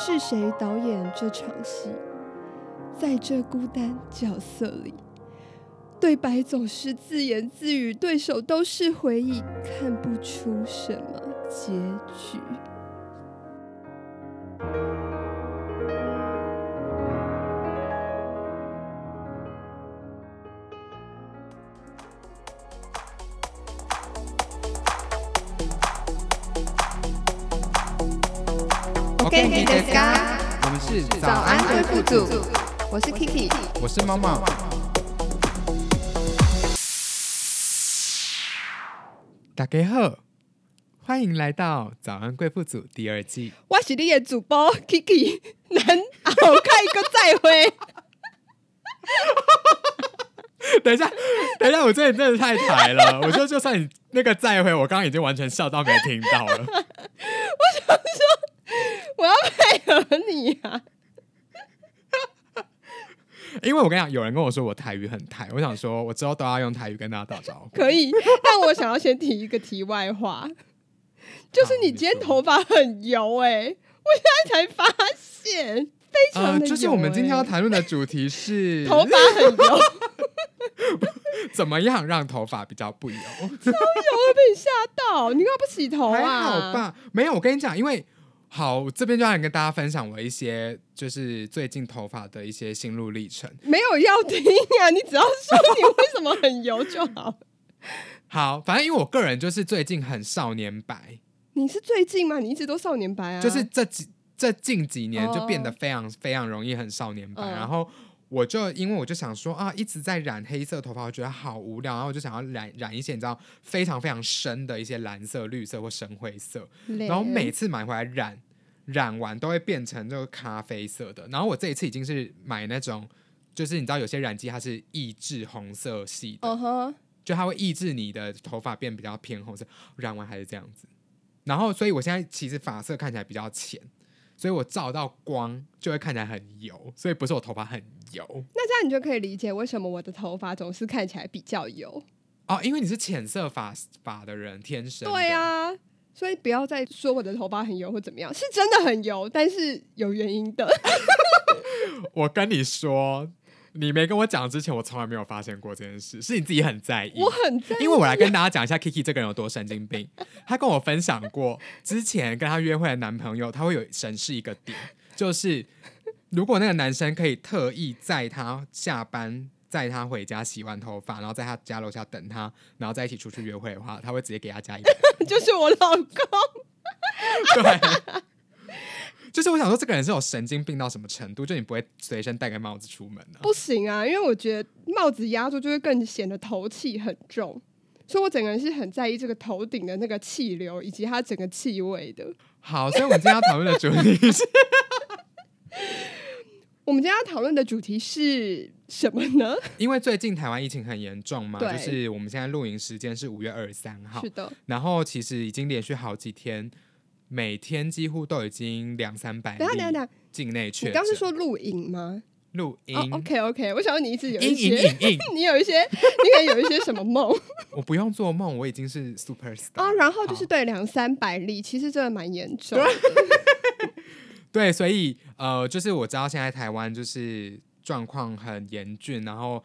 是谁导演这场戏？在这孤单角色里，对白总是自言自语，对手都是回忆，看不出什么结局。OK， 我们是早安贵妇组，我是 Kiki， 我是猫猫。大家好，欢迎来到早安贵妇组第二季。我是你的主播 Kiki， 难熬开个再会。等一下，我真的太台了。我就算你那个再会，我刚刚已经完全笑到没听到了。我想说。我要配合你啊因为我跟你讲，有人跟我说我台语很台，我想说我之后都要用台语跟大家打招呼可以，但我想要先提一个题外话就是你今天头发很油欸，我现在才发现非常的油欸，就是我们今天要谈论的主题是头发很油怎么样让头发比较不油？超油的，被你吓到，你干嘛不洗头啊？还好吧，没有，我跟你讲，因为好，我这边就要跟大家分享我一些就是最近头发的一些心路历程。没有要听啊，你只要说你为什么很油就好。好，反正因为我个人就是最近很少年白。你是最近吗？你一直都少年白啊？就是这近几年就变得非常非常容易很少年白，然后我就因为我就想说啊，一直在染黑色头发，我觉得好无聊，然后我就想要染一些你知道非常非常深的一些蓝色、绿色或深灰色，然后每次买回来染完都会变成这个咖啡色的。然后我这一次已经是买那种，就是你知道有些染剂它是抑制红色系的， 就它会抑制你的头发变比较偏红色，染完还是这样子。然后所以我现在其实发色看起来比较浅。所以我照到光就会看起来很油，所以不是我头发很油。那这样你就可以理解为什么我的头发总是看起来比较油哦，因为你是浅色发的人，天生的。对啊，所以不要再说我的头发很油或怎么样，是真的很油，但是有原因的。我跟你说，你没跟我讲之前，我从来没有发现过这件事，是你自己很在意。我很在意，因为我来跟大家讲一下 Kiki 这个人有多神经病。她跟我分享过，之前跟她约会的男朋友，他会有审视一个点，就是如果那个男生可以特意载她下班、载她回家洗完头发，然后在她家楼下等她，然后再一起出去约会的话，他会直接给她加一百。就是我老公。对。就是我想说这个人是有神经病到什么程度，就你不会随身戴个帽子出门啊？不行啊，因为我觉得帽子压住就会更显得头气很重，所以我整个人是很在意这个头顶的那个气流以及它整个气味的。好，所以我们今天要讨论的主题是我们今天要讨论的主题是什么呢？因为最近台湾疫情很严重嘛，就是我们现在录影时间是5月23号，是的，然后其实已经连续好几天每天几乎都已经200-300例境内确诊。你刚是说录影吗？录影、oh, OK， 我想说你一直有一些你有一些你可能有一些什么梦我不用做梦，我已经是 superstar、oh, 然后就是对200-300例其实真的蛮严重的对，所以就是我知道现在台湾就是状况很严峻，然后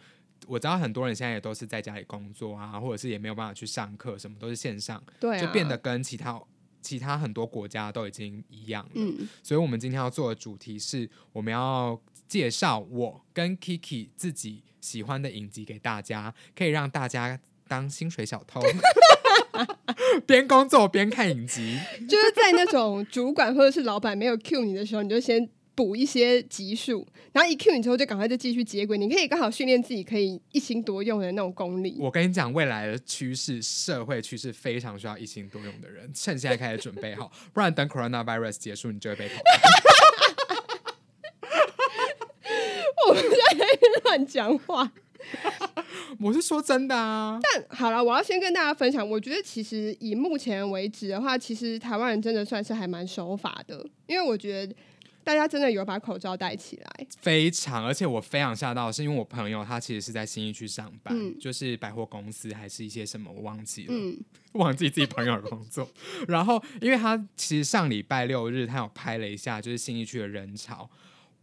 我知道很多人现在也都是在家里工作啊，或者是也没有办法去上课，什么都是线上，对、啊，就变得跟其他很多国家都已经一样了、所以我们今天要做的主题是我们要介绍我跟 Kiki 自己喜欢的影集给大家，可以让大家当薪水小偷边工作边看影集，就是在那种主管或者是老板没有 cue 你的时候，你就先补一些集数，然后一 cue 你之后就赶快再继续接轨，你可以刚好训练自己可以一心多用的那种功力。我跟你讲，未来的趋势，社会趋势非常需要一心多用的人，趁现在开始准备好不然等 coronavirus 结束你就会被淘汰我们在乱讲话我是说真的啊，但好了，我要先跟大家分享，我觉得其实以目前为止的话，其实台湾人真的算是还蛮守法的，因为我觉得大家真的有把口罩戴起来，非常，而且我非常吓到的是因为我朋友他其实是在信义区上班、就是百货公司还是一些什么我忘记了、忘记自己朋友的工作然后因为他其实上礼拜六日他有拍了一下就是信义区的人潮，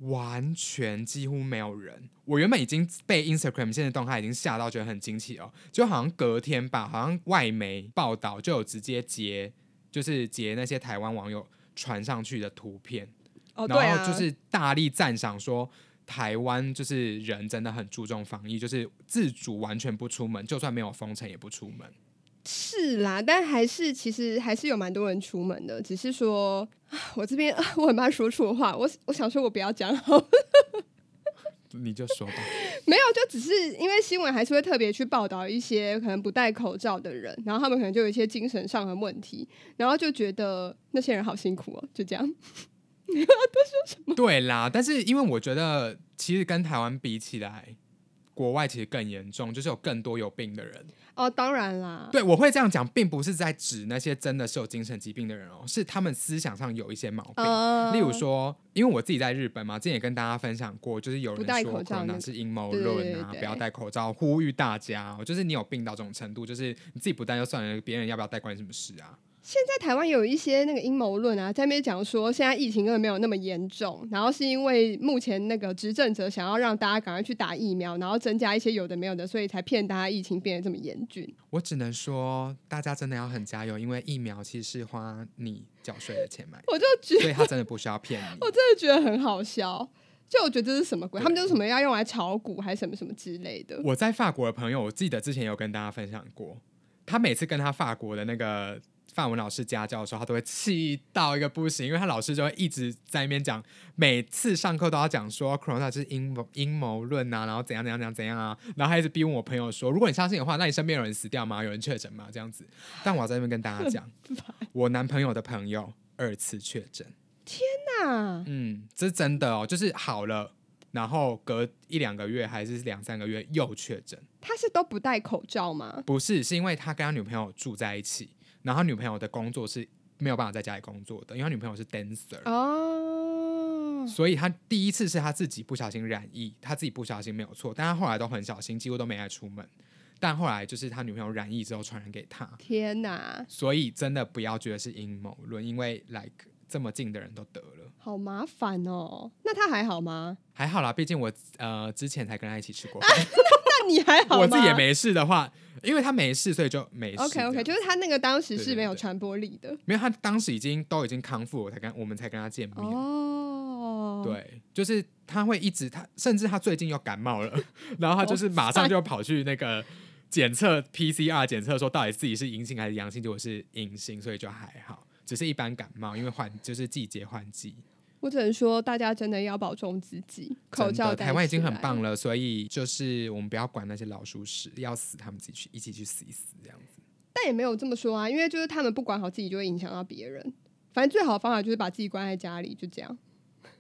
完全几乎没有人。我原本已经被 Instagram 限时动态已经吓到觉得很惊奇哦，就好像隔天吧，好像外媒报道就有直接截，就是截那些台湾网友传上去的图片、然后就是大力赞赏说台湾就是人真的很注重防疫，就是自主完全不出门，就算没有封城也不出门。是啦，但还是其实还是有蛮多人出门的，只是说我这边我很怕说错话，我想说我不要讲好你就说吧没有，就只是因为新闻还是会特别去报道一些可能不戴口罩的人，然后他们可能就有一些精神上的问题，然后就觉得那些人好辛苦哦，就这样你要多说什么？对啦，但是因为我觉得其实跟台湾比起来国外其实更严重，就是有更多有病的人哦，当然啦，对，我会这样讲并不是在指那些真的是有精神疾病的人哦，是他们思想上有一些毛病、例如说因为我自己在日本嘛，之前也跟大家分享过，就是有人说 Corona 是阴谋论啊，对对对，不要戴口罩，呼吁大家、就是你有病到这种程度，就是你自己不戴就算了，别人要不要戴关你什么事啊。现在台湾有一些那个阴谋论啊，在那边讲说现在疫情根本没有那么严重，然后是因为目前那个执政者想要让大家赶快去打疫苗，然后增加一些有的没有的，所以才骗大家疫情变得这么严峻。我只能说大家真的要很加油，因为疫苗其实是花你缴税的钱买，我就觉得所以他真的不需要骗你我真的觉得很好笑，就我觉得这是什么鬼，他们就是什么要用来炒股还是什么什么之类的。我在法国的朋友，我记得之前有跟大家分享过，他每次跟他法国的那个范文老师家教的时候，他都会气到一个不行，因为他老师就会一直在那边讲，每次上课都要讲说 Corona 是阴谋论啊，然后怎样怎样怎样怎样啊，然后他一直逼问我朋友说，如果你相信的话，那你身边有人死掉吗？有人确诊吗？这样子。但我要在那边跟大家讲，我男朋友的朋友2次确诊。天哪！这是真的哦，就是好了，然后隔1-2个月还是2-3个月又确诊。他是都不戴口罩吗？不是，是因为他跟他女朋友住在一起。然后他女朋友的工作是没有办法在家里工作的，因为他女朋友是 dancer、所以他第一次是他自己不小心染疫，他自己不小心没有错，但他后来都很小心，几乎都没爱出门，但后来就是他女朋友染疫之后传染给他。天哪！所以真的不要觉得是阴谋论，因为 like 这么近的人都得了，好麻烦哦。那他还好吗？还好啦，毕竟我之前才跟他一起吃过饭、那你还好吗？我自己也没事的话，因为他没事所以就没事。 OK， 就是他那个当时是没有传播力的。没有，他当时已经康复，我们才跟他见面。对，就是他会一直甚至他最近又感冒了然后他就是马上就跑去那个检测 PCR 检测说到底自己是阴性还是阳性，结果是阴性，所以就还好，只是一般感冒，因为就是季节换季。我只能说大家真的要保重自己，口罩戴起来。台湾已经很棒了，所以就是我们不要管那些老鼠屎，要死他们自己一起去死一死这样子。但也没有这么说啊，因为就是他们不管好自己就会影响到别人，反正最好的方法就是把自己关在家里，就这样。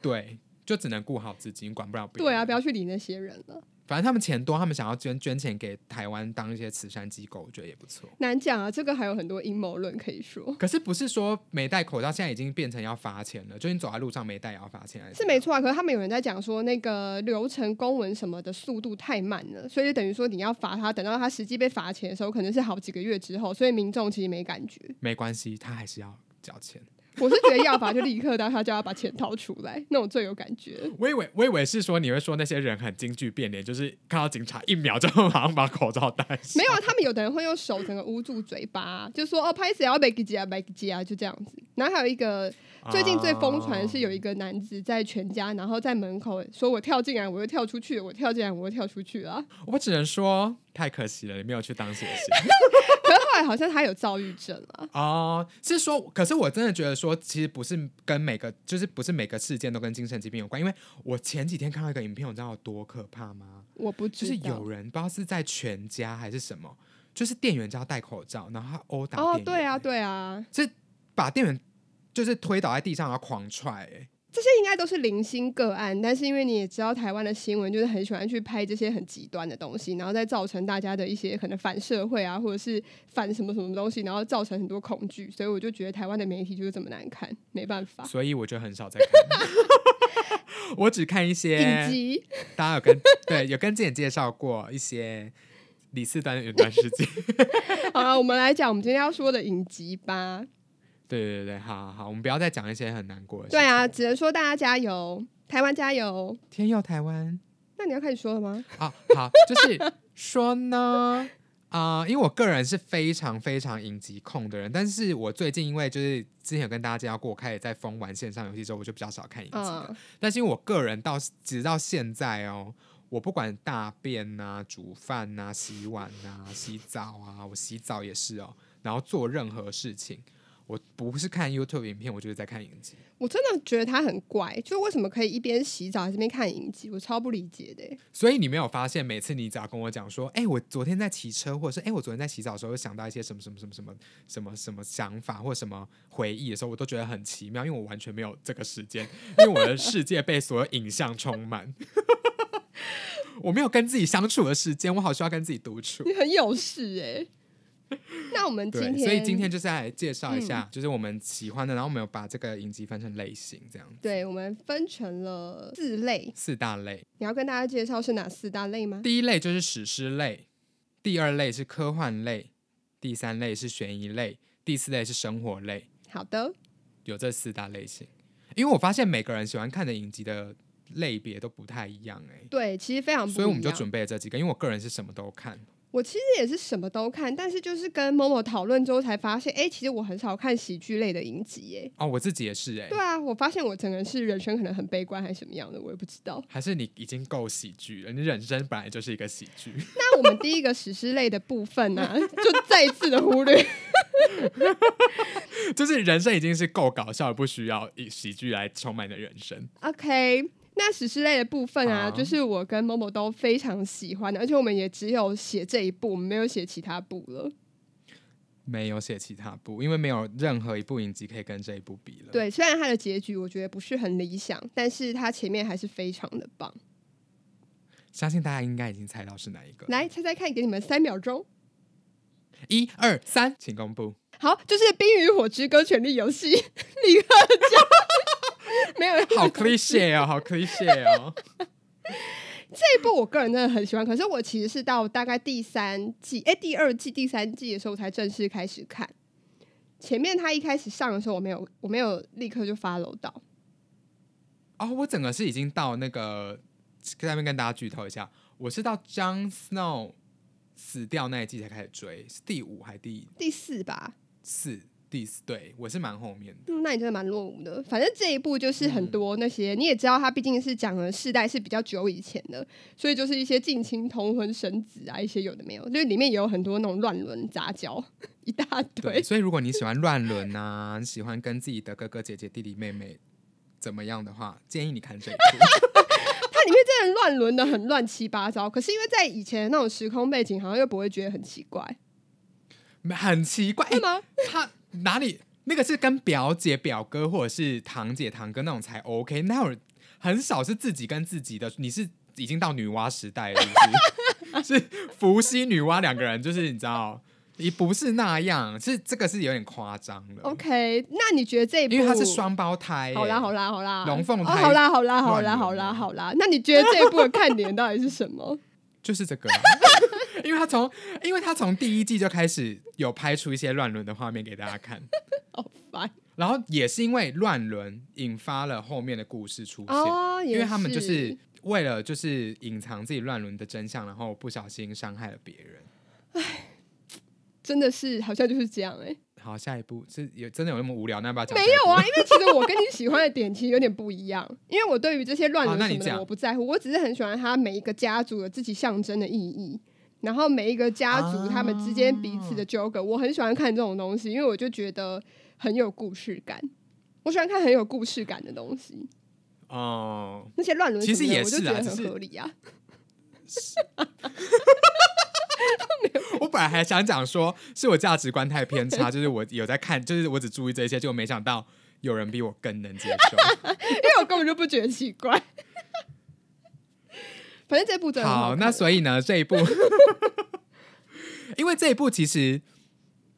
对，就只能顾好自己，管不了别人。对啊，不要去理那些人了。反正他们钱多，他们想要捐钱给台湾当一些慈善机构，我觉得也不错。难讲啊，这个还有很多阴谋论可以说。可是不是说没戴口罩现在已经变成要罚钱了，就是你走在路上没戴也要罚钱是没错啊。可是他们有人在讲说那个流程公文什么的速度太慢了，所以就等于说你要罚他，等到他实际被罚钱的时候可能是好几个月之后，所以民众其实没感觉。没关系，他还是要交钱我是觉得要罚就立刻当他叫他把钱掏出来，那种最有感觉。我以为是说你会说那些人很京剧变脸，就是看到警察1秒就马上把口罩戴上。没有，他们有的人会用手整个捂住嘴巴，就说哦拍死要白吉啊白吉啊，就这样子。然后还有一个最近最疯传是有一个男子在全家，然后在门口说我跳进来我又跳出去，我跳进来我又跳出去啊。我只能说太可惜了，你没有去当谐星可是后来好像他有躁郁症了哦，是说，可是我真的觉得说，其实不是跟每个，就是不是每个事件都跟精神疾病有关。因为我前几天看到一个影片，我知道有多可怕吗？我不知道，就是有人不知道是在全家还是什么，就是店员叫戴口罩，然后他殴打店员。哦，对啊，对啊，是把店员就是推倒在地上，然后狂踹欸。这些应该都是零星个案，但是因为你也知道台湾的新闻就是很喜欢去拍这些很极端的东西，然后再造成大家的一些可能反社会啊，或者是反什么什么东西，然后造成很多恐惧，所以我就觉得台湾的媒体就是这么难看，没办法，所以我就很少在看我只看一些影集，大家有跟对有跟之前介绍过一些李四端的远端世界。好了，我们来讲我们今天要说的影集吧。对对对，好好好，我们不要再讲一些很难过的事情。对啊，只能说大家加油，台湾加油，天佑台湾。那你要开始说了吗？啊，好，就是说呢，因为我个人是非常非常影集控的人，但是我最近因为就是之前有跟大家介绍过，我开始在疯玩线上游戏之后，我就比较少看影集了。但是因为我个人直到现在哦，我不管大便啊、煮饭啊、洗碗啊、洗澡啊，我洗澡也是哦，然后做任何事情。我不是看 YouTube 影片，我就是在看影集。我真的觉得它很怪，就是为什么可以一边洗澡还是一边看影集，我超不理解的。所以你没有发现，每次你只要跟我讲说，欸，我昨天在骑车，或者是欸，我昨天在洗澡的时候，想到一些什么什么什么什么什么什么想法或什么回忆的时候，我都觉得很奇妙，因为我完全没有这个时间，因为我的世界被所有影像充满。我没有跟自己相处的时间，我好需要跟自己独处。你很有事欸。那我们今天，所以今天就是来介绍一下，就是我们喜欢的，然后我们有把这个影集分成类型，这样子。对，我们分成了四类，四大类。你要跟大家介绍是哪四大类吗？第一类就是史诗类，第二类是科幻类，第三类是悬疑类，第四类是生活类。好的，有这四大类型。因为我发现每个人喜欢看的影集的类别都不太一样，欸，对，其实非常不一样。所以我们就准备了这几个，因为我个人是什么都看。我其实也是什么都看，但是就是跟Momo讨论之后才发现，欸，其实我很少看喜剧类的影集耶。哦，我自己也是耶。对啊，我发现我整个人是人生可能很悲观还是什么样的，我也不知道。还是你已经够喜剧了，你人生本来就是一个喜剧。那我们第一个史诗类的部分啊，就再一次的忽略。就是人生已经是够搞笑了，不需要以喜剧来充满你的人生。 OK，那史诗类的部分啊，就是我跟 Momo 都非常喜欢的，而且我们也只有写这一部，我们没有写其他部了。没有写其他部，因为没有任何一部影集可以跟这一部比了。对，虽然它的结局我觉得不是很理想，但是它前面还是非常的棒。相信大家应该已经猜到是哪一个，来猜猜看，给你们3秒钟，1、2、3，请公布。好，就是《冰与火之歌：权力游戏》，立刻讲。没有，好 cliché 哦，好 cliché 哦。这一部我个人真的很喜欢，可是我其实是到大概第二季第三季的时候才正式开始看。前面他一开始上的时候，我没有立刻就 follow 到。哦，我整个是已经到那个在那边跟大家剧透一下，我是到 Jon Snow 死掉那一季才开始追，是第四吧。对，我是蛮后面的。那你真的蛮落伍的。反正这一部就是很多那些，你也知道它毕竟是讲的世代是比较久以前的，所以就是一些近亲同婚生子啊，一些有的没有，就是里面也有很多那种乱伦杂交一大堆。对，所以如果你喜欢乱伦啊，你喜欢跟自己的哥哥姐姐弟弟妹妹怎么样的话，建议你看这一部。它里面真的乱伦的很乱七八糟，可是因为在以前那种时空背景，好像又不会觉得很奇怪。很奇怪，是吗？他哪里那个是跟表姐表哥或者是堂姐堂哥那种才 OK， 那有很少是自己跟自己的。你是已经到女娲时代了，是不是？是伏羲女娲两个人，就是你知道，也不是那样，是这个是有点夸张了。OK， 那你觉得这一部，因为他是双胞胎，欸，好啦，龙凤胎，好啦，那你觉得这一部的看点到底是什么？就是这个。因为他从第一季就开始有拍出一些乱伦的画面给大家看，好烦。然后也是因为乱伦引发了后面的故事出现，哦，因为他们就是为了就是隐藏自己乱伦的真相，然后不小心伤害了别人。唉，真的是好像就是这样欸。好，下一步是有真的有那么无聊？那要不要讲？没有啊，因为其实我跟你喜欢的点其实有点不一样，因为我对于这些乱伦什么的我不在乎，我只是很喜欢他每一个家族有自己象征的意义，然后每一个家族他们之间彼此的纠葛，我很喜欢看这种东西，因为我就觉得很有故事感，我喜欢看很有故事感的东西。哦，那些乱伦其实也是啊，我就觉得很合理啊。我本来还想讲说是我价值观太偏差，就是我有在看，就是我只注意这些，就没想到有人比我更能接受。因为我根本就不觉得奇怪。反正这一部真的很好看。好，那所以呢，这一部因为这一部其实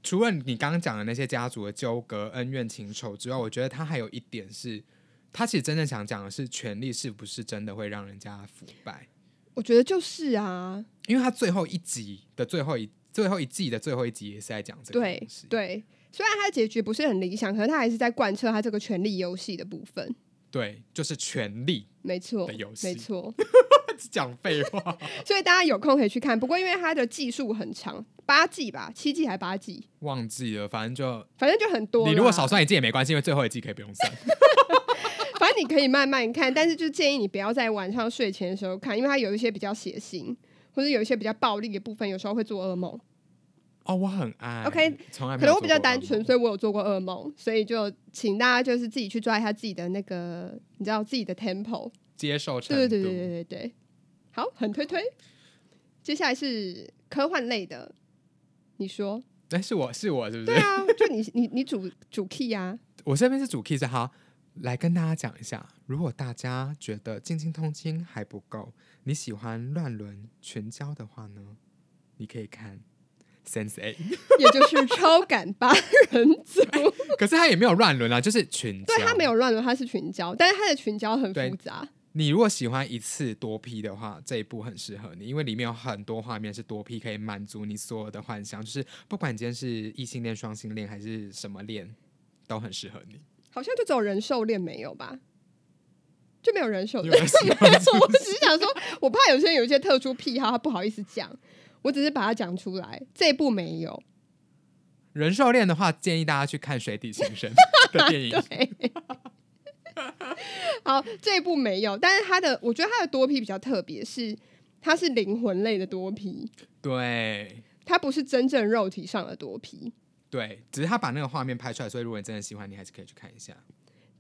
除了你刚刚讲的那些家族的纠葛恩怨情仇之外，我觉得它还有一点是他其实真正想讲的是权力是不是真的会让人家腐败。我觉得就是啊，因为他最后一集的最后一季的最后一集也是在讲这个东西。对，虽然他的结局不是很理想，可是他还是在贯彻他这个权力游戏的部分。对，就是权力的游戏，没错，讲废话。所以大家有空可以去看，不过因为它的季数很长，8季吧，7季还8季，忘记了，反正就很多。你如果少算一季也没关系，因为最后一季可以不用算。反正你可以慢慢看，但是就建议你不要在晚上睡前的时候看，因为它有一些比较血腥，或者有一些比较暴力的部分，有时候会做噩梦。哦，我很爱 OK， 可能我比较单纯，所以我有做过噩梦，所以就请大家就是自己去抓一下自己的那个，你知道自己的 tempo 接受程度。对，好，很推推。接下来是科幻类的，你说？哎，是我是不是？对啊，就你主 key 啊，我这边是主 key 是好。来跟大家讲一下，如果大家觉得进京通经还不够，你喜欢乱伦群交的话呢，你可以看 Sense8， 也就是超感八人组。可是他也没有乱伦啊，就是群交。对，他没有乱伦，他是群交，但是他的群交很复杂。你如果喜欢一次多 P 的话，这一部很适合你，因为里面有很多画面是多 P 可以满足你所有的幻想，就是不管你今天是异性恋、双性恋还是什么恋，都很适合你。好像就只有人兽恋没有吧，就没有人兽恋。没有，我只是想说，我怕有些人有一些特殊癖好，他不好意思讲，我只是把它讲出来。这一部没有人兽恋的话，建议大家去看《水底情深》的电影。好，这一部没有，但是我觉得他的多 P 比较特别，是他是灵魂类的多 P， 对，他不是真正肉体上的多 P。对，只是他把那个画面拍出来，所以如果你真的喜欢，你还是可以去看一下。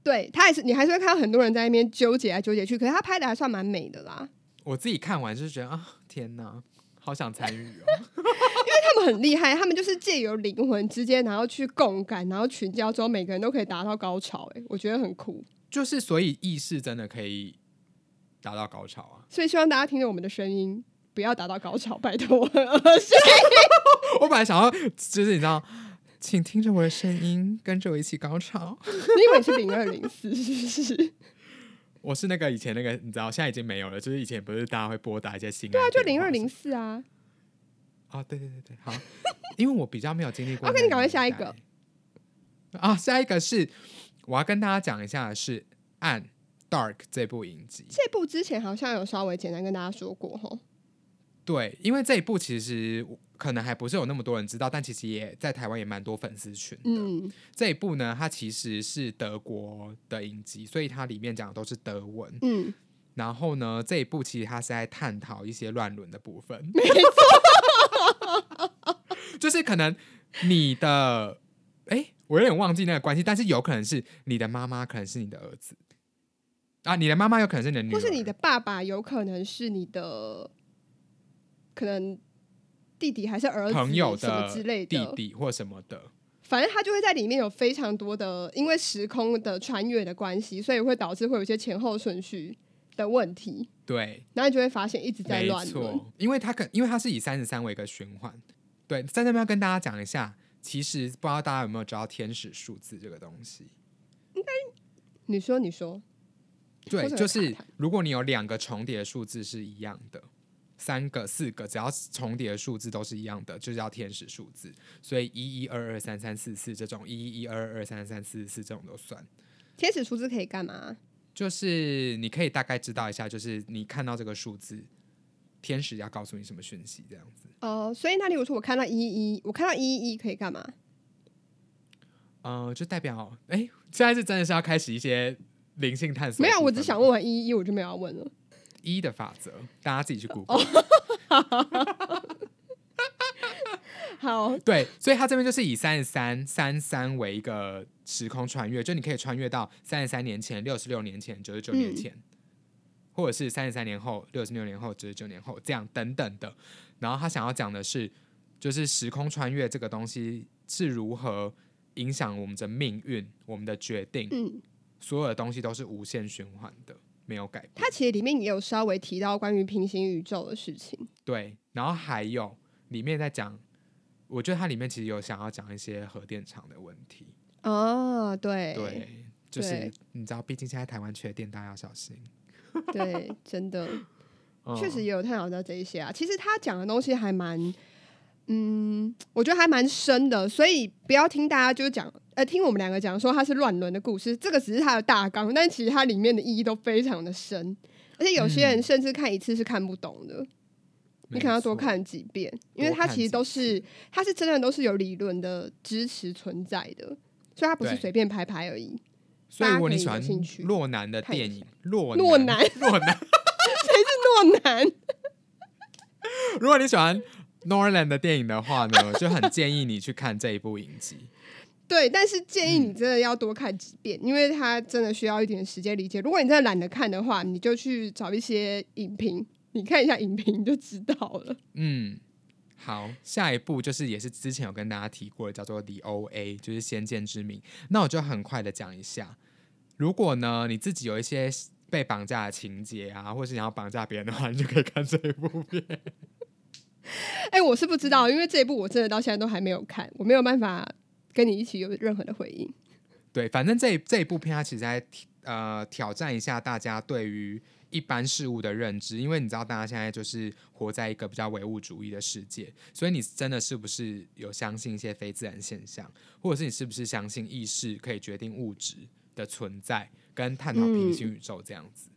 对，你还是会看到很多人在那边纠结来纠结去，可是他拍的还算蛮美的啦。我自己看完就是觉得啊，天哪，好想参与哦！因为他们很厉害，他们就是借由灵魂之间，然后去共感，然后群交之后，每个人都可以达到高潮。哎，我觉得很酷。就是所以意识真的可以达到高潮啊！所以希望大家听着我们的声音，不要达到高潮，拜托。我本来想要，就是你知道。请听着我的声音，跟着我一起高潮。你以为是0204是不是？我是那个以前那个，你知道，现在已经没有了。就是以前不是大家会拨打一些新的？对啊，就0204啊。哦，对，好，因为我比较没有经历过。OK， 你赶快下一个。啊，下一个是我要跟大家讲一下的是《暗 Dark》这部影集。这部之前好像有稍微简单跟大家说过吼。对，因为这一部其实可能还不是有那么多人知道，但其实也在台湾也蛮多粉丝群的。这一部呢，它其实是德国的影集，所以它里面讲的都是德文。然后呢，这一部其实它是在探讨一些乱伦的部分。没错，就是可能你的，我有点忘记那个关系，但是有可能是你的妈妈，可能是你的儿子啊，你的妈妈有可能是你的女儿，或是你的爸爸有可能是你的。可能弟弟还是儿子朋友的什么之类的弟弟或什么的，反正他就会在里面有非常多的，因为时空的穿越的关系，所以会导致会有一些前后顺序的问题。对，然后你就会发现一直在乱伦，因为他是以33为一个循环。对，在那边要跟大家讲一下，其实不知道大家有没有知道天使数字这个东西。应该你说对，就是如果你有2个重叠的数字是一样的，3个、4个，只要重叠的数字都是一样的，就叫天使数字。所以11223344这种，1122233344这种都算。天使数字可以干嘛？就是你可以大概知道一下，就是你看到这个数字，天使要告诉你什么讯息，这样子。哦，所以那例如说我看到11，我看到11可以干嘛？就代表现在是真的是要开始一些灵性探索。没有，我只想问完11，我就没有要问了。一的法则，大家自己去 Google。好，对，所以他这边就是以33为一个时空穿越，就你可以穿越到33年前、66年前、99年前，或者是33年后、66年后、99年后这样等等的。然后他想要讲的是，就是时空穿越这个东西是如何影响我们的命运、我们的决定，所有的东西都是无限循环的。没有改变，它其实里面也有稍微提到关于平行宇宙的事情。对，然后还有里面在讲，我觉得它里面其实有想要讲一些核电厂的问题。哦，对，就是你知道毕竟现在台湾缺电，大家要小心。对，真的确实也有探讨到这一些啊。其实他讲的东西还蛮我觉得还蛮深的，所以不要听大家就讲听我们两个讲说它是乱伦的故事，这个只是它的大纲，但其实它里面的意义都非常的深，而且有些人甚至看一次是看不懂的，你可能要多看几遍，因为它其实都是它是真的都是有理论的支持存在的，所以它不是随便拍拍而已。所以如果你喜欢洛南的电影，洛南谁是洛南？如果你喜欢Norman 的电影的话呢，就很建议你去看这一部影集。对，但是建议你真的要多看几遍，因为它真的需要一点时间理解。如果你真的懒得看的话，你就去找一些影评，你看一下影评就知道了。嗯，好，下一部就是也是之前有跟大家提过的，叫做 The OA， 就是先见之明。那我就很快的讲一下，如果呢你自己有一些被绑架的情节啊，或是想要绑架别人的话，你就可以看这一部片。我是不知道，因为这一部我真的到现在都还没有看，我没有办法跟你一起有任何的回应。对，反正这一部片它其实在挑战一下大家对于一般事物的认知，因为你知道大家现在就是活在一个比较唯物主义的世界，所以你真的是不是有相信一些非自然现象，或者是你是不是相信意识可以决定物质的存在，跟探讨平行宇宙这样子。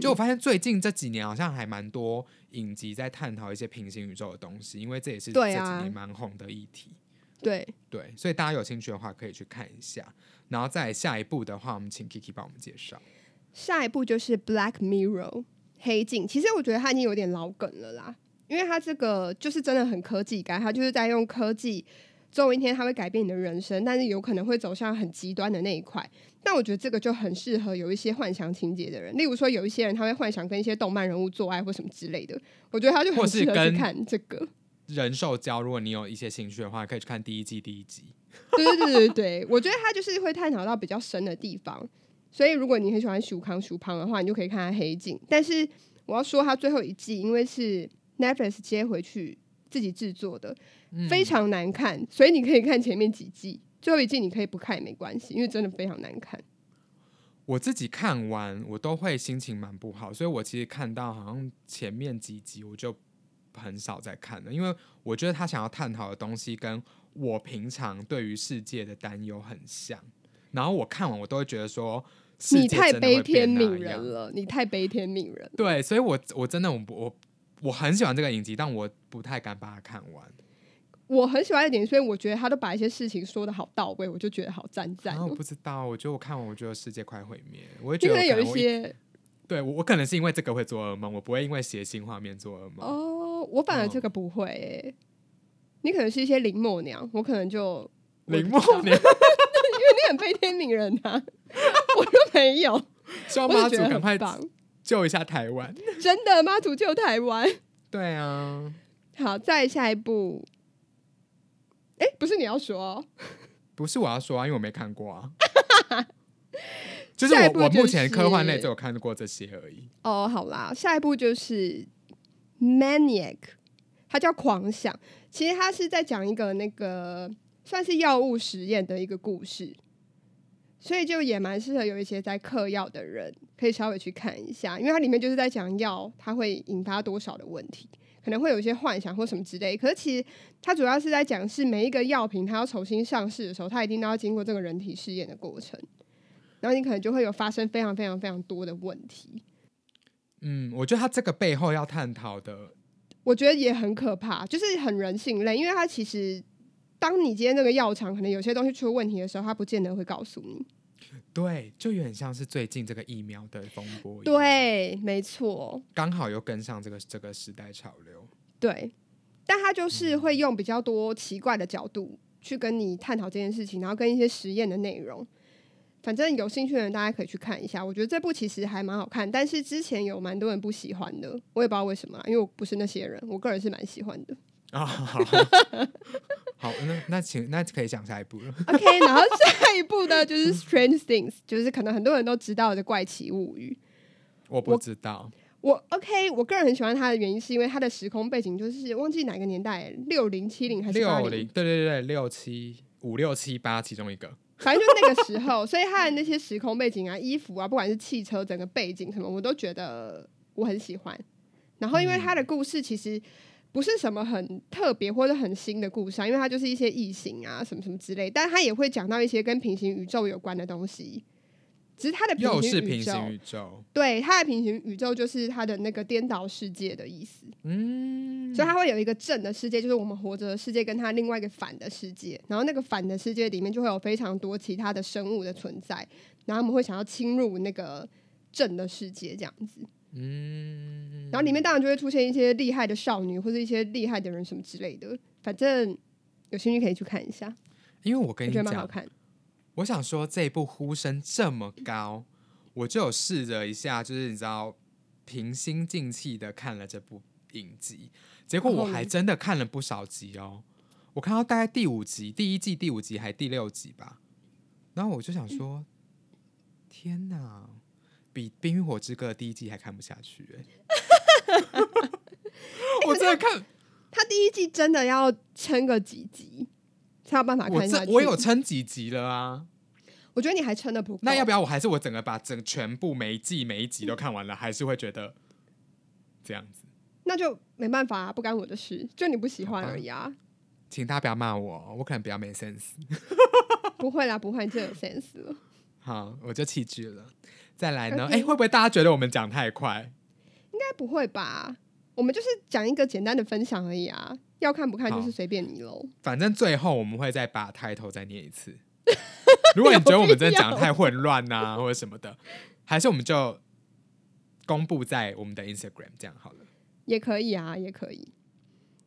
就我发现最近这几年好像还蛮多影集在探讨一些平行宇宙的东西，因为这也是这几年蛮红的议题。 对，所以大家有兴趣的话可以去看一下。然后再下一部的话，我们请 Kiki 帮我们介绍。下一部就是 Black Mirror 黑镜。其实我觉得它已经有点老梗了啦，因为它这个就是真的很科技感，它就是在用科技，总有一天它会改变你的人生，但是有可能会走向很极端的那一块。但我觉得这个就很适合有一些幻想情节的人，例如说有一些人他会幻想跟一些动漫人物做爱或什么之类的，我觉得他就很适合去看这个。人兽交，如果你有一些兴趣的话，可以去看第一集。对，我觉得他就是会探讨到比较深的地方，所以如果你很喜欢鼠康的话，你就可以看他黑镜。但是我要说他最后一季因为是 Netflix 接回去自己制作的，非常难看，所以你可以看前面几季，最后一季你可以不看也没关系，因为真的非常难看。我自己看完我都会心情蛮不好，所以我其实看到好像前面几集我就很少再看了，因为我觉得他想要探讨的东西跟我平常对于世界的担忧很像，然后我看完我都会觉得说你太悲天悯人了，对，所以我真的我很喜欢这个影集，但我不太敢把它看完。我很喜欢一点，所以我觉得他都把一些事情说得好到位，我就觉得好赞、我不知道，我觉得我看完我觉得世界快毁灭，我会觉得有一些对，我可能是因为这个会做噩梦，我不会因为血腥画面做噩梦。我反而这个不会你可能是一些林默娘，我可能就林默娘因为你很悲天悯人啊我就没有，希望妈祖赶快救一下台湾真的，妈祖救台湾。对啊，好，再下一步不是你要说不是我要说啊，因为我没看过啊就是我目前科幻类只有看过这些而已。好啦，下一步就是 Maniac， 它叫狂想。其实它是在讲一个那个算是药物实验的一个故事，所以就也蛮适合有一些在嗑药的人可以稍微去看一下，因为它里面就是在讲药它会引发多少的问题，可能会有一些幻想或什么之类。可是其实它主要是在讲是每一个药品它要重新上市的时候，它一定都要经过这个人体试验的过程，然后你可能就会有发生非常非常非常多的问题。我觉得它这个背后要探讨的我觉得也很可怕，就是很人性类，因为它其实当你今天那个药厂可能有些东西出问题的时候，它不见得会告诉你。对，就有点像是最近这个疫苗的风波。对，没错，刚好又跟上这个时代潮流。对，但他就是会用比较多奇怪的角度去跟你探讨这件事情，然后跟一些实验的内容。反正有兴趣的人大家可以去看一下，我觉得这部其实还蛮好看，但是之前有蛮多人不喜欢的，我也不知道为什么因为我不是那些人，我个人是蛮喜欢的好，那可以讲下一步了。OK， 然后下一步呢就是 Strange Things， 就是可能很多人都知道的怪奇物语。我不知道。我个人很喜欢它的原因是因为它的时空背景就是忘记哪个年代，60、70还是80？ 对，67 5、6、7、8其中一个，反正就那个时候所以他的那些时空背景啊、衣服啊，不管是汽车整个背景什么，我都觉得我很喜欢。然后因为他的故事其实不是什么很特别或者很新的故事啊，因为他就是一些异形啊什么什么之类，但他也会讲到一些跟平行宇宙有关的东西。只是他的又是平行宇宙，对，他的平行宇宙就是他的那个颠倒世界的意思。嗯，所以他会有一个正的世界，就是我们活着的世界，跟他另外一个反的世界，然后那个反的世界里面就会有非常多其他的生物的存在，然后他们会想要侵入那个正的世界这样子。嗯，然后里面当然就会出现一些厉害的少女或者一些厉害的人什么之类的，反正有兴趣可以去看一下，因为我跟你讲，我觉得蛮好看。我想说这一部呼声这么高，我就有试着一下，就是你知道平心静气的看了这部影集，结果我还真的看了不少集哦。我看到大概第5集，第1季第5集还第6集吧，然后我就想说天哪，比《冰与火之歌》的第1季还看不下去欸我真的看他第1季真的要撑个几集才有办法看下去。 我有撑几集了啊，我觉得你还撑得不够。那要不要我还是我整个把全部每一季每一集都看完了，还是会觉得这样子，那就没办法啊，不干我的事，就你不喜欢而已啊。请大家不要骂我，我可能比较没 sense 不会啦不会，你就有 sense 了。好，我就弃剧了。再来呢，okay. 会不会大家觉得我们讲太快？应该不会吧，我们就是讲一个简单的分享而已啊，要看不看就是随便你咯。反正最后我们会再把 title 再念一次如果你觉得我们真的讲太混乱啊或者什么的，还是我们就公布在我们的 Instagram 这样好了。也可以啊也可以，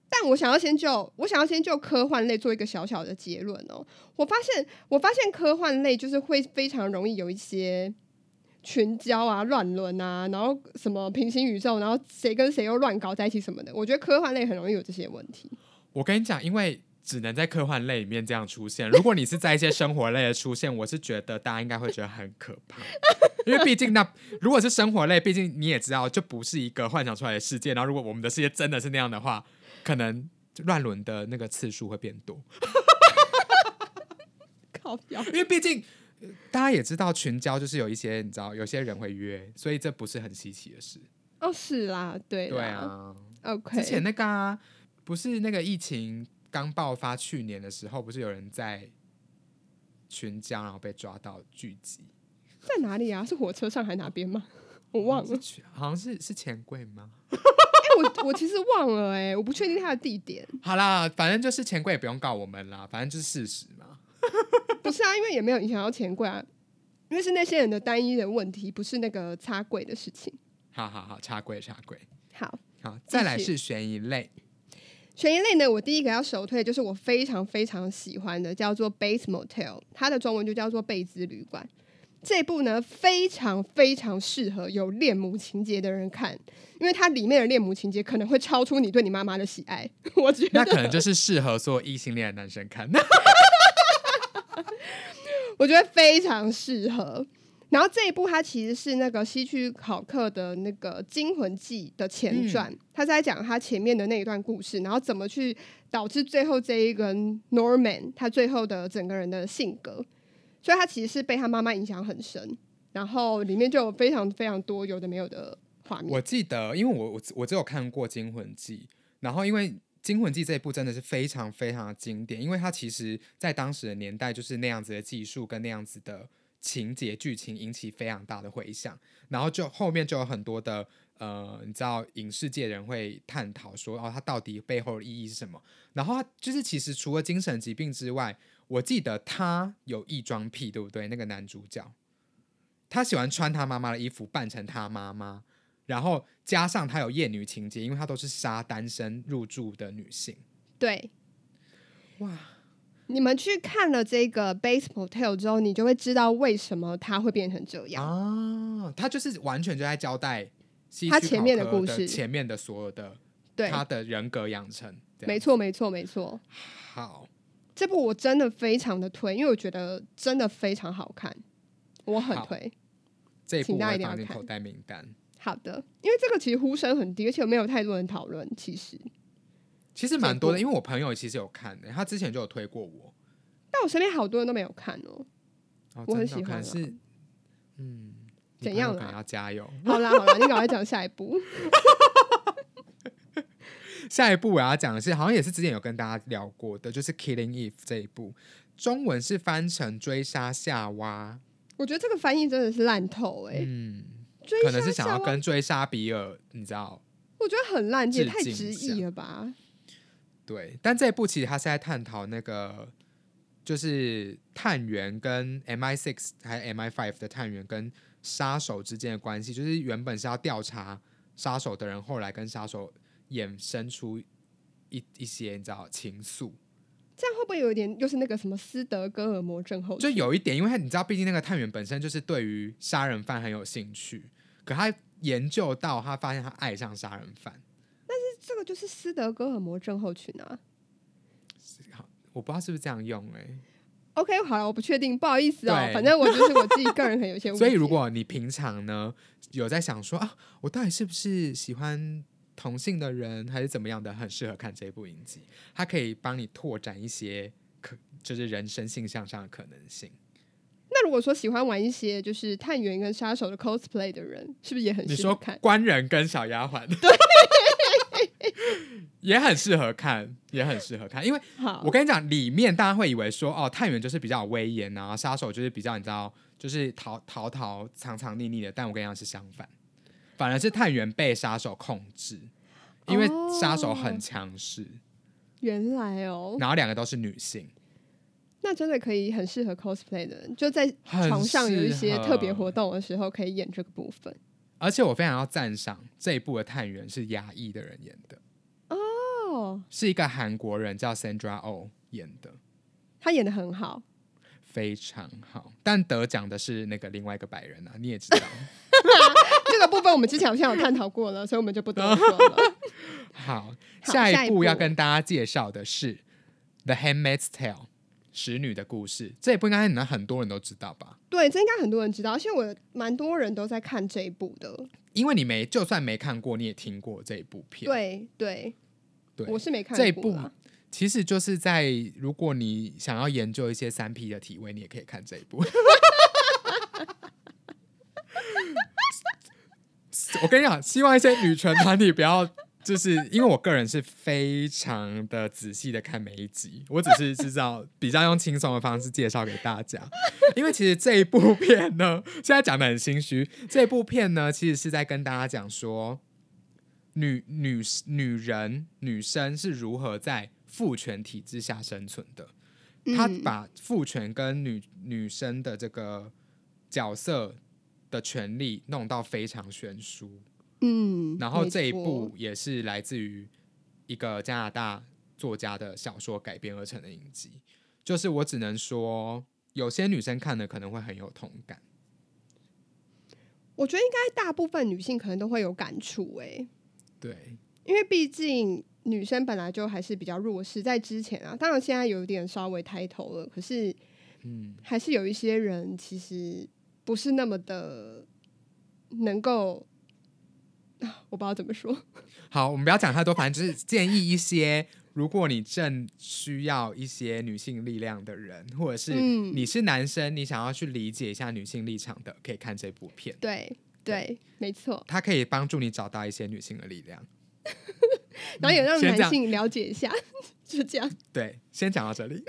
但我想要先就科幻类做一个小小的结论哦。我发现科幻类就是会非常容易有一些群交啊、乱伦啊，然后什么平行宇宙，然后谁跟谁又乱搞在一起什么的，我觉得科幻类很容易有这些问题。我跟你讲，因为只能在科幻类里面这样出现，如果你是在一些生活类的出现我是觉得大家应该会觉得很可怕因为毕竟那如果是生活类，毕竟你也知道就不是一个幻想出来的世界，然后如果我们的世界真的是那样的话，可能乱伦的那个次数会变多靠腰，因为毕竟大家也知道群交就是有一些你知道有些人会约，所以这不是很稀奇的事哦。是啦对啦对啊、okay. 之前那个啊，不是那个疫情刚爆发去年的时候，不是有人在群交然后被抓到聚集在哪里啊？是火车上还哪边吗？我忘了，好像是钱柜吗我其实忘了我不确定他的地点。好啦，反正就是钱柜也不用告我们啦，反正就是事实嘛不是啊，因为也没有影响到钱柜啊，因为是那些人的单一的问题，不是那个插柜的事情。好好好，插柜好，再来是悬疑类。悬疑类呢，我第一个要首推就是我非常非常喜欢的，叫做 Bates Motel， 它的中文就叫做贝兹旅馆。这部呢非常非常适合有恋母情节的人看，因为它里面的恋母情节可能会超出你对你妈妈的喜爱，我觉得那可能就是适合所有异性恋的男生看我觉得非常适合。然后这一部它其实是那个希区考克的那个《惊魂记》的前传，他在讲他前面的那一段故事，然后怎么去导致最后这一个 Norman 他最后的整个人的性格，所以他其实是被他妈妈影响很深，然后里面就有非常非常多有的没有的画面。我记得因为我只有看过《惊魂记》，然后因为《惊魂记》这一部真的是非常非常的经典，因为它其实在当时的年代就是那样子的技术跟那样子的情节剧情引起非常大的回响，然后就后面就有很多的你知道影视界人会探讨说它到底背后的意义是什么。然后它就是其实除了精神疾病之外，我记得他有异装癖对不对？那个男主角他喜欢穿他妈妈的衣服扮成他妈妈，然后加上她有厌女情节，因为她都是杀单身入住的女性。对，哇！你们去看了这个 Bates Motel 之后，你就会知道为什么她会变成这样啊！她就是完全就在交代她前面的故事，前面的所有的她的人格养成。没错，没错，没错。好，这部我真的非常的推，因为我觉得真的非常好看，我很推。这一部我会放进口袋名单。好的，因为这个其实呼声很低，而且没有太多人讨论。其实蛮多的，因为我朋友其实有看他之前就有推过我，但我身边好多人都没有看哦，我很喜欢、啊。是，嗯，怎样啦？要加油！好啦好啦，你赶快讲下一步。下一部我要讲的是，好像也是之前有跟大家聊过的，就是《Killing Eve》这一部，中文是翻成《追杀夏娃》。我觉得这个翻译真的是烂透哎、欸，嗯，可能是想要跟《追杀比尔》，你知道？我觉得很烂，也太直译了吧？对，但这一部其实他是在探讨那个，就是探员跟 MI6 还有 MI5 的探员跟杀手之间的关系，就是原本是要调查杀手的人，后来跟杀手衍生出 一些你知道情愫，这样会不会有一点就是那个什么斯德哥尔摩症候群？就有一点，因为你知道，毕竟那个探员本身就是对于杀人犯很有兴趣，可他研究到他发现他爱上杀人犯，但是这个就是斯德哥尔摩症候群啊！我不知道是不是这样用哎、欸。OK， 好了，我不确定，不好意思哦、喔。反正我就是我自己个人很有一些问题。所以如果你平常呢有在想说啊，我到底是不是喜欢同性的人还是怎么样的，很适合看这部影集，它可以帮你拓展一些就是人生性向上的可能性。那如果说喜欢玩一些就是探员跟杀手的 cosplay 的人，是不是也很适合看？你说官人跟小丫鬟，对，也很适合看，也很适合看，因为我跟你讲，里面大家会以为说哦，探员就是比较有威严啊，杀手就是比较你知道，就是逃藏藏匿匿的，但我跟你讲是相反。反而是探员被杀手控制，因为杀手很强势、哦、原来哦，然后两个都是女性，那真的可以很适合 cosplay 的人，就在床上有一些特别活动的时候可以演这个部分。而且我非常要赞赏这一部的探员是亚裔的人演的哦，是一个韩国人叫 Sandra Oh 演的，他演得很好，非常好，但得奖的是那个另外一个白人啊，你也知道这个部分我们之前好像有探讨过了，所以我们就不多说了好，下一部要跟大家介绍的是 The Handmaid's Tale 使女的故事，这一部应该很多人都知道吧？对，这应该很多人知道，而且我蛮多人都在看这一部的，因为你没就算没看过你也听过这一部片。对 对，我是没看过啦。这一部其实就是在如果你想要研究一些三 P 的体位，你也可以看这一部我跟你讲，希望一些女权团体不要，就是因为我个人是非常的仔细的看每一集，我只是知道比较用轻松的方式介绍给大家。因为其实这一部片呢，现在讲的很心虚，这一部片呢其实是在跟大家讲说 女生是如何在父权体制下生存的，她把父权跟 女生的这个角色的权利弄到非常悬殊，嗯，然后这一部也是来自于一个加拿大作家的小说改编而成的影集，就是我只能说有些女生看的可能会很有同感，我觉得应该大部分女性可能都会有感触欸，对，因为毕竟女生本来就还是比较弱势，在之前啊，当然现在有点稍微抬头了，可是还是有一些人其实不是那么的能够，我不知道怎么说。好，我们不要讲太多，反正就是建议一些如果你正需要一些女性力量的人，或者是你是男生，你想要去理解一下女性立场的，可以看这部片。对 对，没错，它可以帮助你找到一些女性的力量然后也让男性了解一下就这样。对，先讲到这里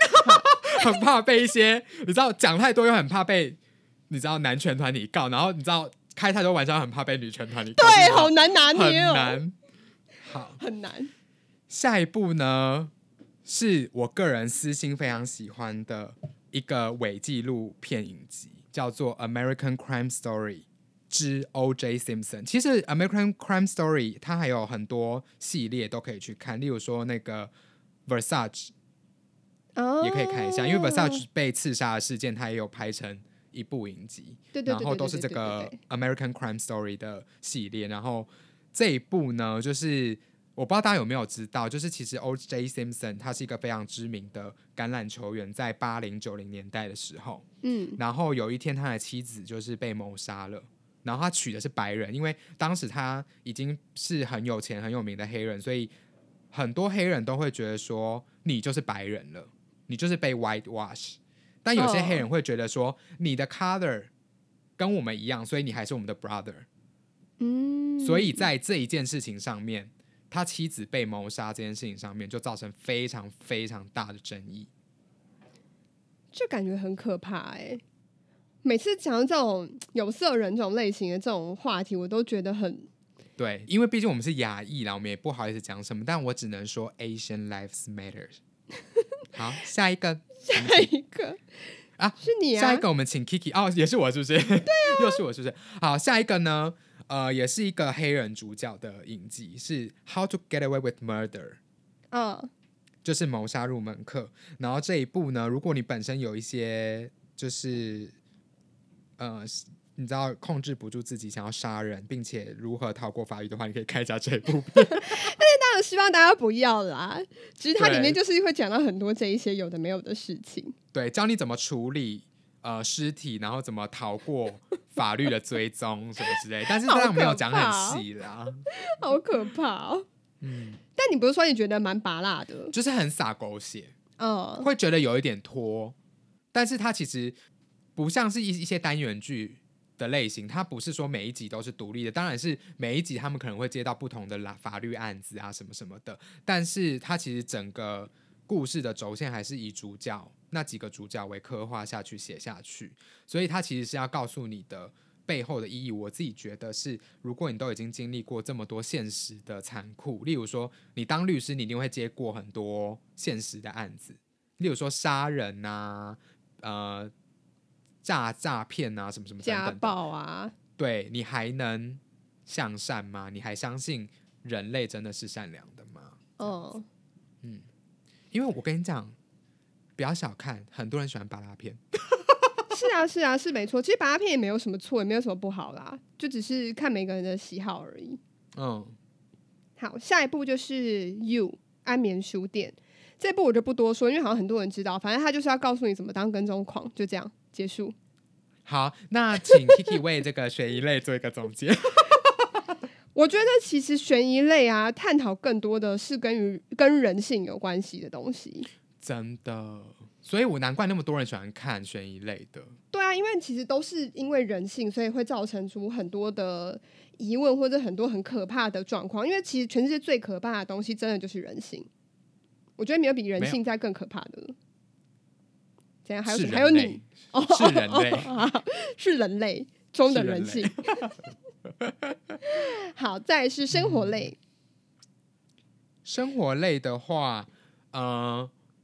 很怕被一些你知道讲太多又很怕被你知道男权团体告，然后你知道开太多玩笑很怕被女权团体告，对，好难拿捏哦，很难，好，很难。下一部呢是我个人私心非常喜欢的一个伪纪录片影集，叫做 American Crime Story 之 OJ Simpson。 其实 American Crime Story 它还有很多系列都可以去看，例如说那个 Versace、也可以看一下，因为 Versace 被刺杀的事件它也有拍成一部影集，然后都是这个 American Crime Story 的系列。然后这一部呢，就是我不知道大家有没有知道，就是其实 O.J. Simpson 他是一个非常知名的橄榄球员，在80、90年代的时候，然后有一天他的妻子就是被谋杀了，然后他娶的是白人，因为当时他已经是很有钱很有名的黑人，所以很多黑人都会觉得说你就是白人了，你就是被 whitewash。 但有些黑人会觉得说你的 color 跟我们一样，所以你还是我们的 brother。 所以在这一件事情上面，他妻子被谋杀这件事情上面就造成非常非常大的争议，就感觉很可怕欸。每次讲到这种有色人种类型的这种话题，我都觉得很对，因为毕竟我们是亚裔啦，我们也不好意思讲什么，但我只能说 Asian Lives Matter。 好，下一个下一个啊，是你啊。下一个我们请 Kiki。 哦，也是我是不是？对啊，又是我是不是？好，下一个呢也是一个黑人主角的影集，是 How to get away with murder。 就是谋杀入门课。然后这一部呢，如果你本身有一些就是你知道控制不住自己想要杀人并且如何逃过法律的话，你可以看一下这一部片。但是当然希望大家不要啦，其实它里面就是会讲到很多这一些有的没有的事情，对，教你怎么处理尸体，然后怎么逃过法律的追踪什么之类。但是当然没有讲很细啦。好可怕哦。但你不是说你觉得蛮拔辣的，就是很洒狗血，会觉得有一点拖。但是它其实不像是一些单元剧的类型，它不是说每一集都是独立的，当然是每一集他们可能会接到不同的法律案子啊什么什么的，但是它其实整个故事的轴线还是以主角那几个主角为刻画下去写下去，所以它其实是要告诉你的背后的意义。我自己觉得是，如果你都已经经历过这么多现实的残酷，例如说你当律师你一定会接过很多现实的案子，例如说杀人啊诈骗啊什么什么等等的，家暴啊，对，你还能向善吗？你还相信人类真的是善良的吗？因为我跟你讲，不要小看很多人喜欢芭拉片。是啊是啊，是没错，其实芭拉片也没有什么错，也没有什么不好啦，就只是看每个人的喜好而已。好，下一部就是 You 安眠书店。这部我就不多说，因为好像很多人知道，反正他就是要告诉你怎么当跟踪狂，就这样结束。好，那请 Kiki 为这个悬疑类做一个总结。我觉得其实悬疑类啊，探讨更多的是跟人性有关系的东西，真的。所以我难怪那么多人喜欢看悬疑类的。对啊，因为其实都是因为人性，所以会造成出很多的疑问或者很多很可怕的状况。因为其实全世界最可怕的东西真的就是人性，我觉得没有比人性再更可怕的了。怎样？还有你是人类，是人类中的人性。好，再来是生活类。生活类的话，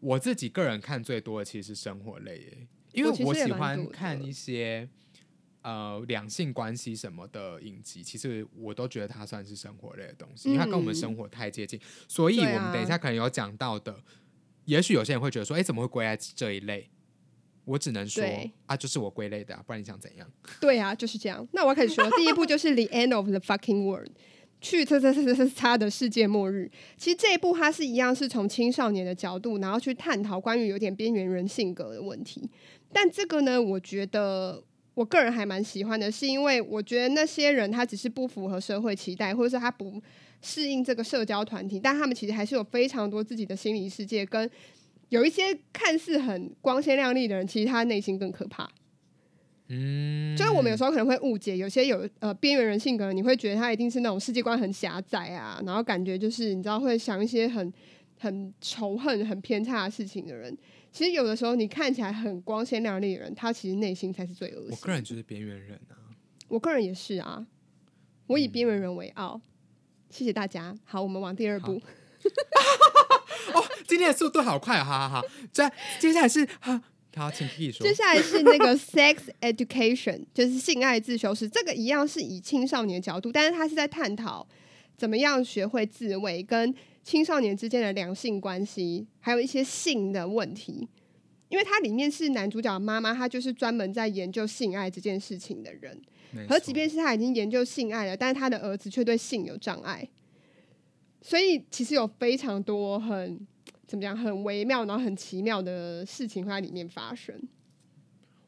我自己个人看最多的其实是生活类耶，因为我喜欢看一些两性关系什么的影集，其实我都觉得它算是生活类的东西，因为它跟我们生活太接近。所以我们等一下可能有讲到的，也许有些人会觉得说，怎么会归在这一类？我只能说啊，就是我归类的啊，不然你想怎样？对啊，就是这样。那我开始说，第一部就是《The End of the Fucking World》，去他的世界末日。其实这一部它是一样，是从青少年的角度，然后去探讨关于有点边缘人性格的问题。但这个呢，我觉得我个人还蛮喜欢的，是因为我觉得那些人他只是不符合社会期待，或者是他不适应这个社交团体，但他们其实还是有非常多自己的心理世界，跟有一些看似很光鲜亮丽的人，其实他内心更可怕。就是我们有时候可能会误解，有些有边缘人性格，你会觉得他一定是那种世界观很狭窄啊，然后感觉就是你知道会想一些很仇恨、很偏差的事情的人。其实有的时候你看起来很光鲜亮丽的人，他其实内心才是最恶心。我个人就是边缘人啊，我个人也是啊，我以边缘人为傲。谢谢大家。好，我们往第二步。哦，今天的速度好快。好，接下来是好，请Kiki说。接下来是那个 Sex Education， 就是性爱自修室。这个一样是以青少年角度，但是它是在探讨怎么样学会自慰，跟青少年之间的两性关系，还有一些性的问题。因为它里面是男主角的妈妈，她就是专门在研究性爱这件事情的人，而即便是她已经研究性爱了，但是她的儿子却对性有障碍。所以其实有非常多很怎么讲，很微妙然后很奇妙的事情会在里面发生。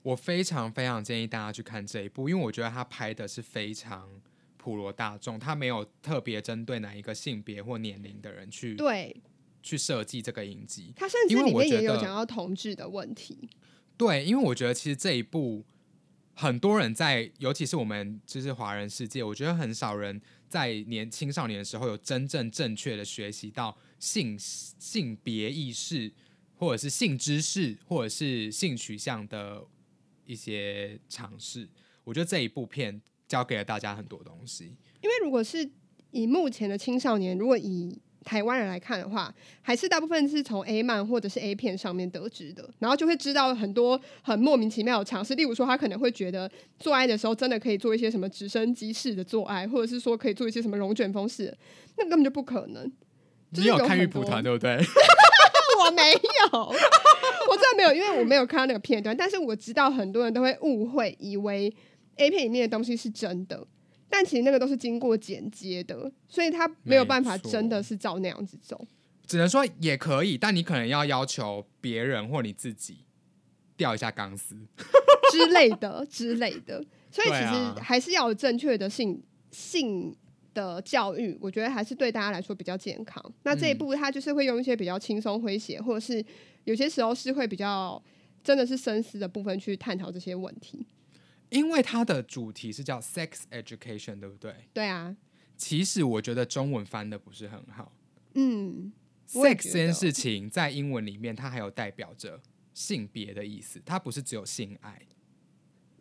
我非常非常建议大家去看这一部，因为我觉得他拍的是非常普罗大众，他没有特别针对哪一个性别或年龄的人去去设计这个影集。它甚至里面也有讲到同志的问题。对，因为我觉得其实这一部很多人在，尤其是我们就是华人世界，我觉得很少人在青少年的时候有真正正确的学习到性别意识，或者是性知识，或者是性取向的一些尝试。我觉得这一部片教给了大家很多东西。因为如果是以目前的青少年，如果以台湾人来看的话，还是大部分是从 A 漫或者是 A 片上面得知的，然后就会知道很多很莫名其妙的尝试，例如说他可能会觉得做爱的时候真的可以做一些什么直升机式的做爱，或者是说可以做一些什么龙卷风式的，那根本就不可能。就是、你有看玉蒲团对不对？我没有，我真的没有，因为我没有看到那个片段，但是我知道很多人都会误会，以为 A 片里面的东西是真的。但其实那个都是经过剪接的，所以他没有办法真的是照那样子走，只能说也可以，但你可能要求别人或你自己掉一下钢丝之类的之类的，所以其实还是要有正确的性的教育，我觉得还是对大家来说比较健康。那这一部他就是会用一些比较轻松诙谐，或者是有些时候是会比较真的是深思的部分去探讨这些问题。因为它的主题是叫 Sex Education 对不对？对啊，其实我觉得中文翻的不是很好。嗯， Sex 这件事情在英文里面它还有代表着性别的意思，它不是只有性爱。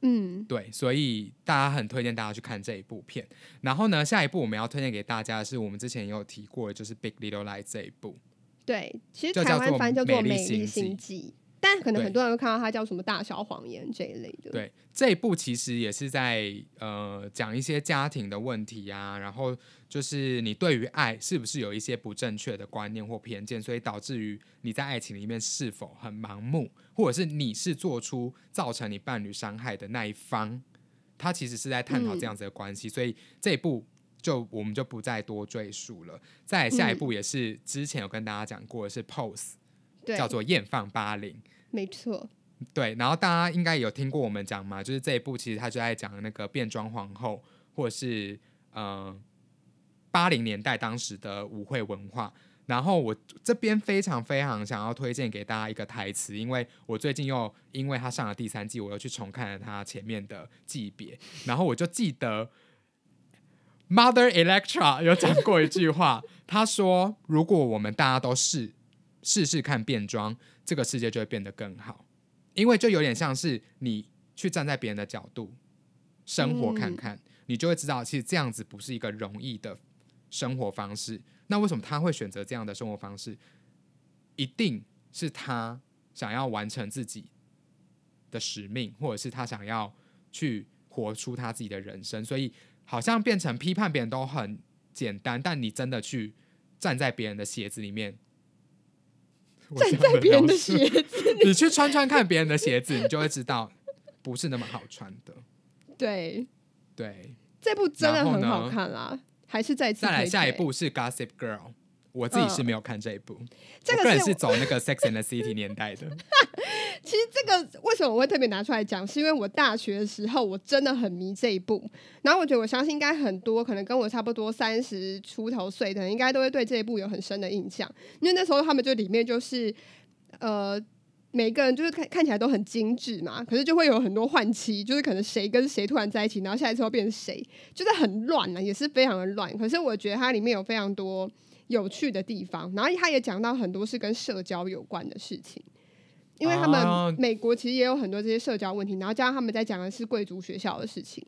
嗯，对，所以大家很推荐大家去看这一部片。然后呢，下一部我们要推荐给大家的是我们之前也有提过的，就是 Big Little Lies 这一部。对，其实台湾翻叫做《美丽心计》，但可能很多人会看到它叫什么大小谎言这一类的。对，这一部其实也是在讲一些家庭的问题啊，然后就是你对于爱是不是有一些不正确的观念或偏见，所以导致于你在爱情里面是否很盲目，或者是你是做出造成你伴侣伤害的那一方，它其实是在探讨这样子的关系。所以这一部我们就不再多赘述了。再来下一部也是之前有跟大家讲过的是 POSE，叫做厌放80，没错。对，然后大家应该有听过我们讲嘛，就是这一部其实他就在讲那个变装皇后，或是80年代当时的舞会文化。然后我这边非常非常想要推荐给大家一个台词，因为我最近又因为他上了第三季，我又去重看了他前面的季别，然后我就记得 Mother Electra 有讲过一句话他说如果我们大家都试试看变装，这个世界就会变得更好。因为就有点像是你去站在别人的角度生活看看，你就会知道其实这样子不是一个容易的生活方式。那为什么他会选择这样的生活方式？一定是他想要完成自己的使命，或者是他想要去活出他自己的人生。所以好像变成批判别人都很简单，但你真的去站在别人的鞋子里面，站在别人的鞋子你去穿穿看别人的鞋子你就会知道不是那么好穿的。对对，这部真的很好看啦，还是再次再来。下一部是 Gossip Girl， 我自己是没有看这一部，我个人是走那个 Sex and the City 年代的其实这个为什么我会特别拿出来讲，是因为我大学的时候我真的很迷这一部，然后我觉得我相信应该很多可能跟我差不多30出头岁的人应该都会对这一部有很深的印象，因为那时候他们就里面就是每个人就是 看起来都很精致嘛，可是就会有很多换妻，就是可能谁跟谁突然在一起，然后下一次又变成谁，就是很乱啦，也是非常的乱。可是我觉得它里面有非常多有趣的地方，然后它也讲到很多是跟社交有关的事情，因为他们美国其实也有很多这些社交问题，然后加上他们在讲的是贵族学校的事情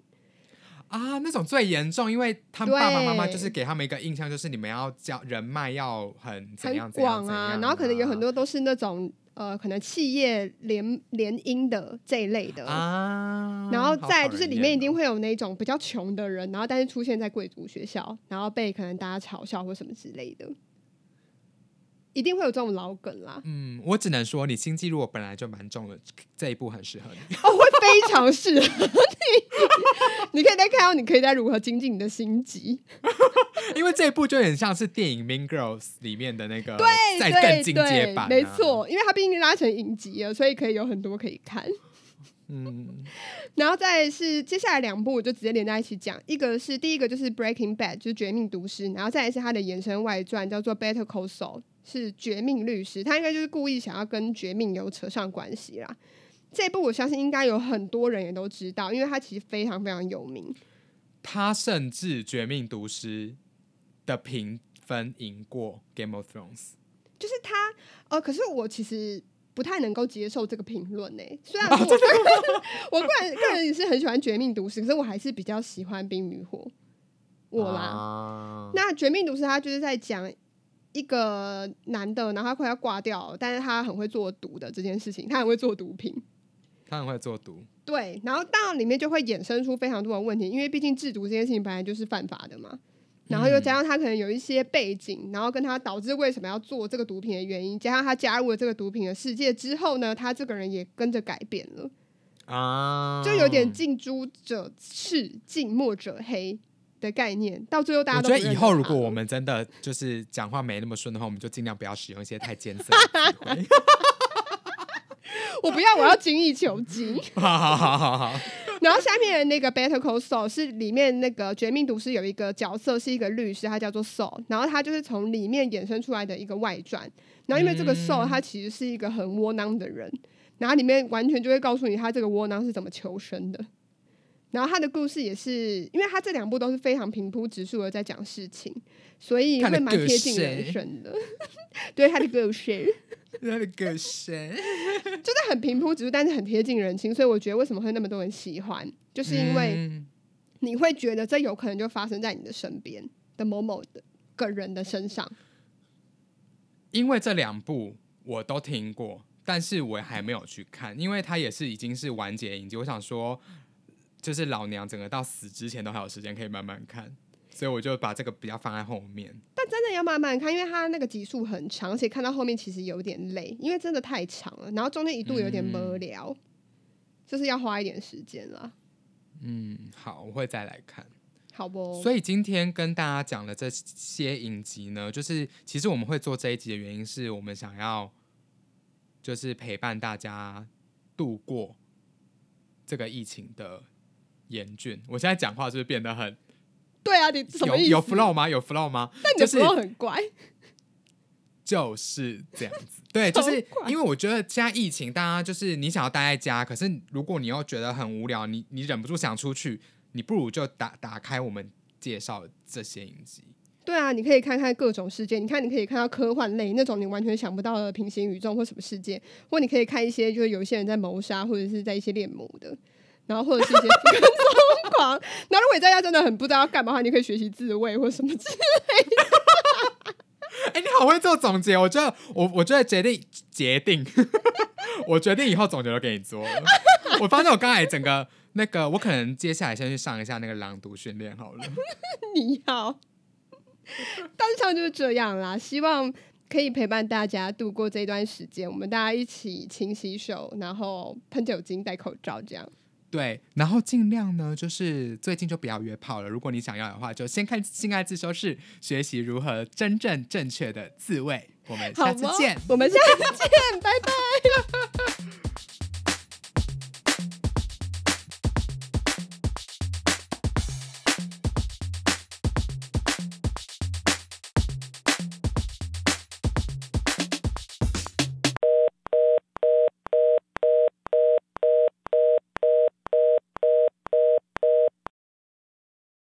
啊，那种最严重，因为他们爸爸妈妈就是给他们一个印象，就是你们要交人脉要很怎样怎样怎样啊，然后可能有很多都是那种可能企业联姻的这一类的啊，然后再就是里面一定会有那种比较穷的人，然后但是出现在贵族学校，然后被可能大家嘲笑或什么之类的，一定会有这种老梗啦。嗯，我只能说你心机如果本来就蛮重的，这一部很适合你哦，会非常适合你可以再看到你可以再如何精进你的心机因为这一部就很像是电影 Mean Girls 里面的那个再更进阶版，没错，因为它毕竟拉成影集了，所以可以有很多可以看嗯，然后再来是接下来两部我就直接连在一起讲，第一个就是 Breaking Bad 就是绝命毒师，然后再来是它的延伸外传叫做 Better Call Saul 是绝命律师，他应该就是故意想要跟绝命有扯上关系啦。这部我相信应该有很多人也都知道，因为他其实非常非常有名，他甚至绝命毒师的评分赢过 Game of Thrones， 就是他可是我其实不太能够接受这个评论欸，虽然我个人也是很喜欢绝命毒师，可是我还是比较喜欢冰与火我啦那绝命毒师他就是在讲一个男的，然后他快要挂掉，但是他很会做毒的这件事情，他很会做毒品，他很会做毒，对，然后到里面就会衍生出非常多的问题，因为毕竟制毒这件事情本来就是犯法的嘛，然后又加上他可能有一些背景，然后跟他导致为什么要做这个毒品的原因，加上他加入了这个毒品的世界之后呢，他这个人也跟着改变了就有点近朱者赤近墨者黑的概念，到最后大家都不认识他。我觉得以后如果我们真的就是讲话没那么顺的话，我们就尽量不要使用一些太艰涩的词汇。我不要，我要精益求精。好。然后下面的那个 Better Call Saul 是里面那个绝命毒师有一个角色是一个律师，他叫做 Saul， 然后他就是从里面衍生出来的一个外传。然后因为这个 Saul 他其实是一个很窝囊的人，然后里面完全就会告诉你他这个窝囊是怎么求生的。然后他的故事也是，因为他这两部都是非常平铺直述的在讲事情，所以会蛮贴近人生的。对，他的故事，他的故事就是很平铺直述，但是很贴近人心，所以我觉得为什么会那么多人喜欢，就是因为你会觉得这有可能就发生在你的身边的某某的个人的身上。因为这两部我都听过，但是我还没有去看，因为它也是已经是完结影集，我想说。就是老娘整个到死之前都还有时间可以慢慢看，所以我就把这个比较放在后面，但真的要慢慢看，因为它那个集数很长，而且看到后面其实有点累，因为真的太长了，然后中间一度有点无聊就是要花一点时间啦。好，我会再来看，好不？所以今天跟大家讲的这些影集呢，就是其实我们会做这一集的原因是我们想要就是陪伴大家度过这个疫情的严峻。我现在讲话是不是变得很？对啊，你什么意思？有 flow 吗？有 flow 吗？但你的 flow 很怪，就是这样子。对，就是因为我觉得现在疫情，大家就是你想要待在家，可是如果你又觉得很无聊，你忍不住想出去，你不如就打开我们介绍这些影集。对啊，你可以看看各种世界，你看你可以看到科幻类那种你完全想不到的平行宇宙或什么世界，或你可以看一些就是有一些人在谋杀或者是在一些恋母的。然后或者是一些跟踪狂，然后如果你在家真的很不知道要干嘛的话，你可以学习自卫或什么之类的。你好会做总结，我觉得决定，我决定以后总结都给你做了。我发现我刚才整个那个，我可能接下来先去上一下那个朗读训练好了。你好，大致上就是这样啦，希望可以陪伴大家度过这段时间，我们大家一起勤洗手，然后喷酒精、戴口罩这样。对，然后尽量呢就是最近就不要约炮了，如果你想要的话就先看性爱自修室，学习如何真正正确的自慰。我们下次见，拜拜。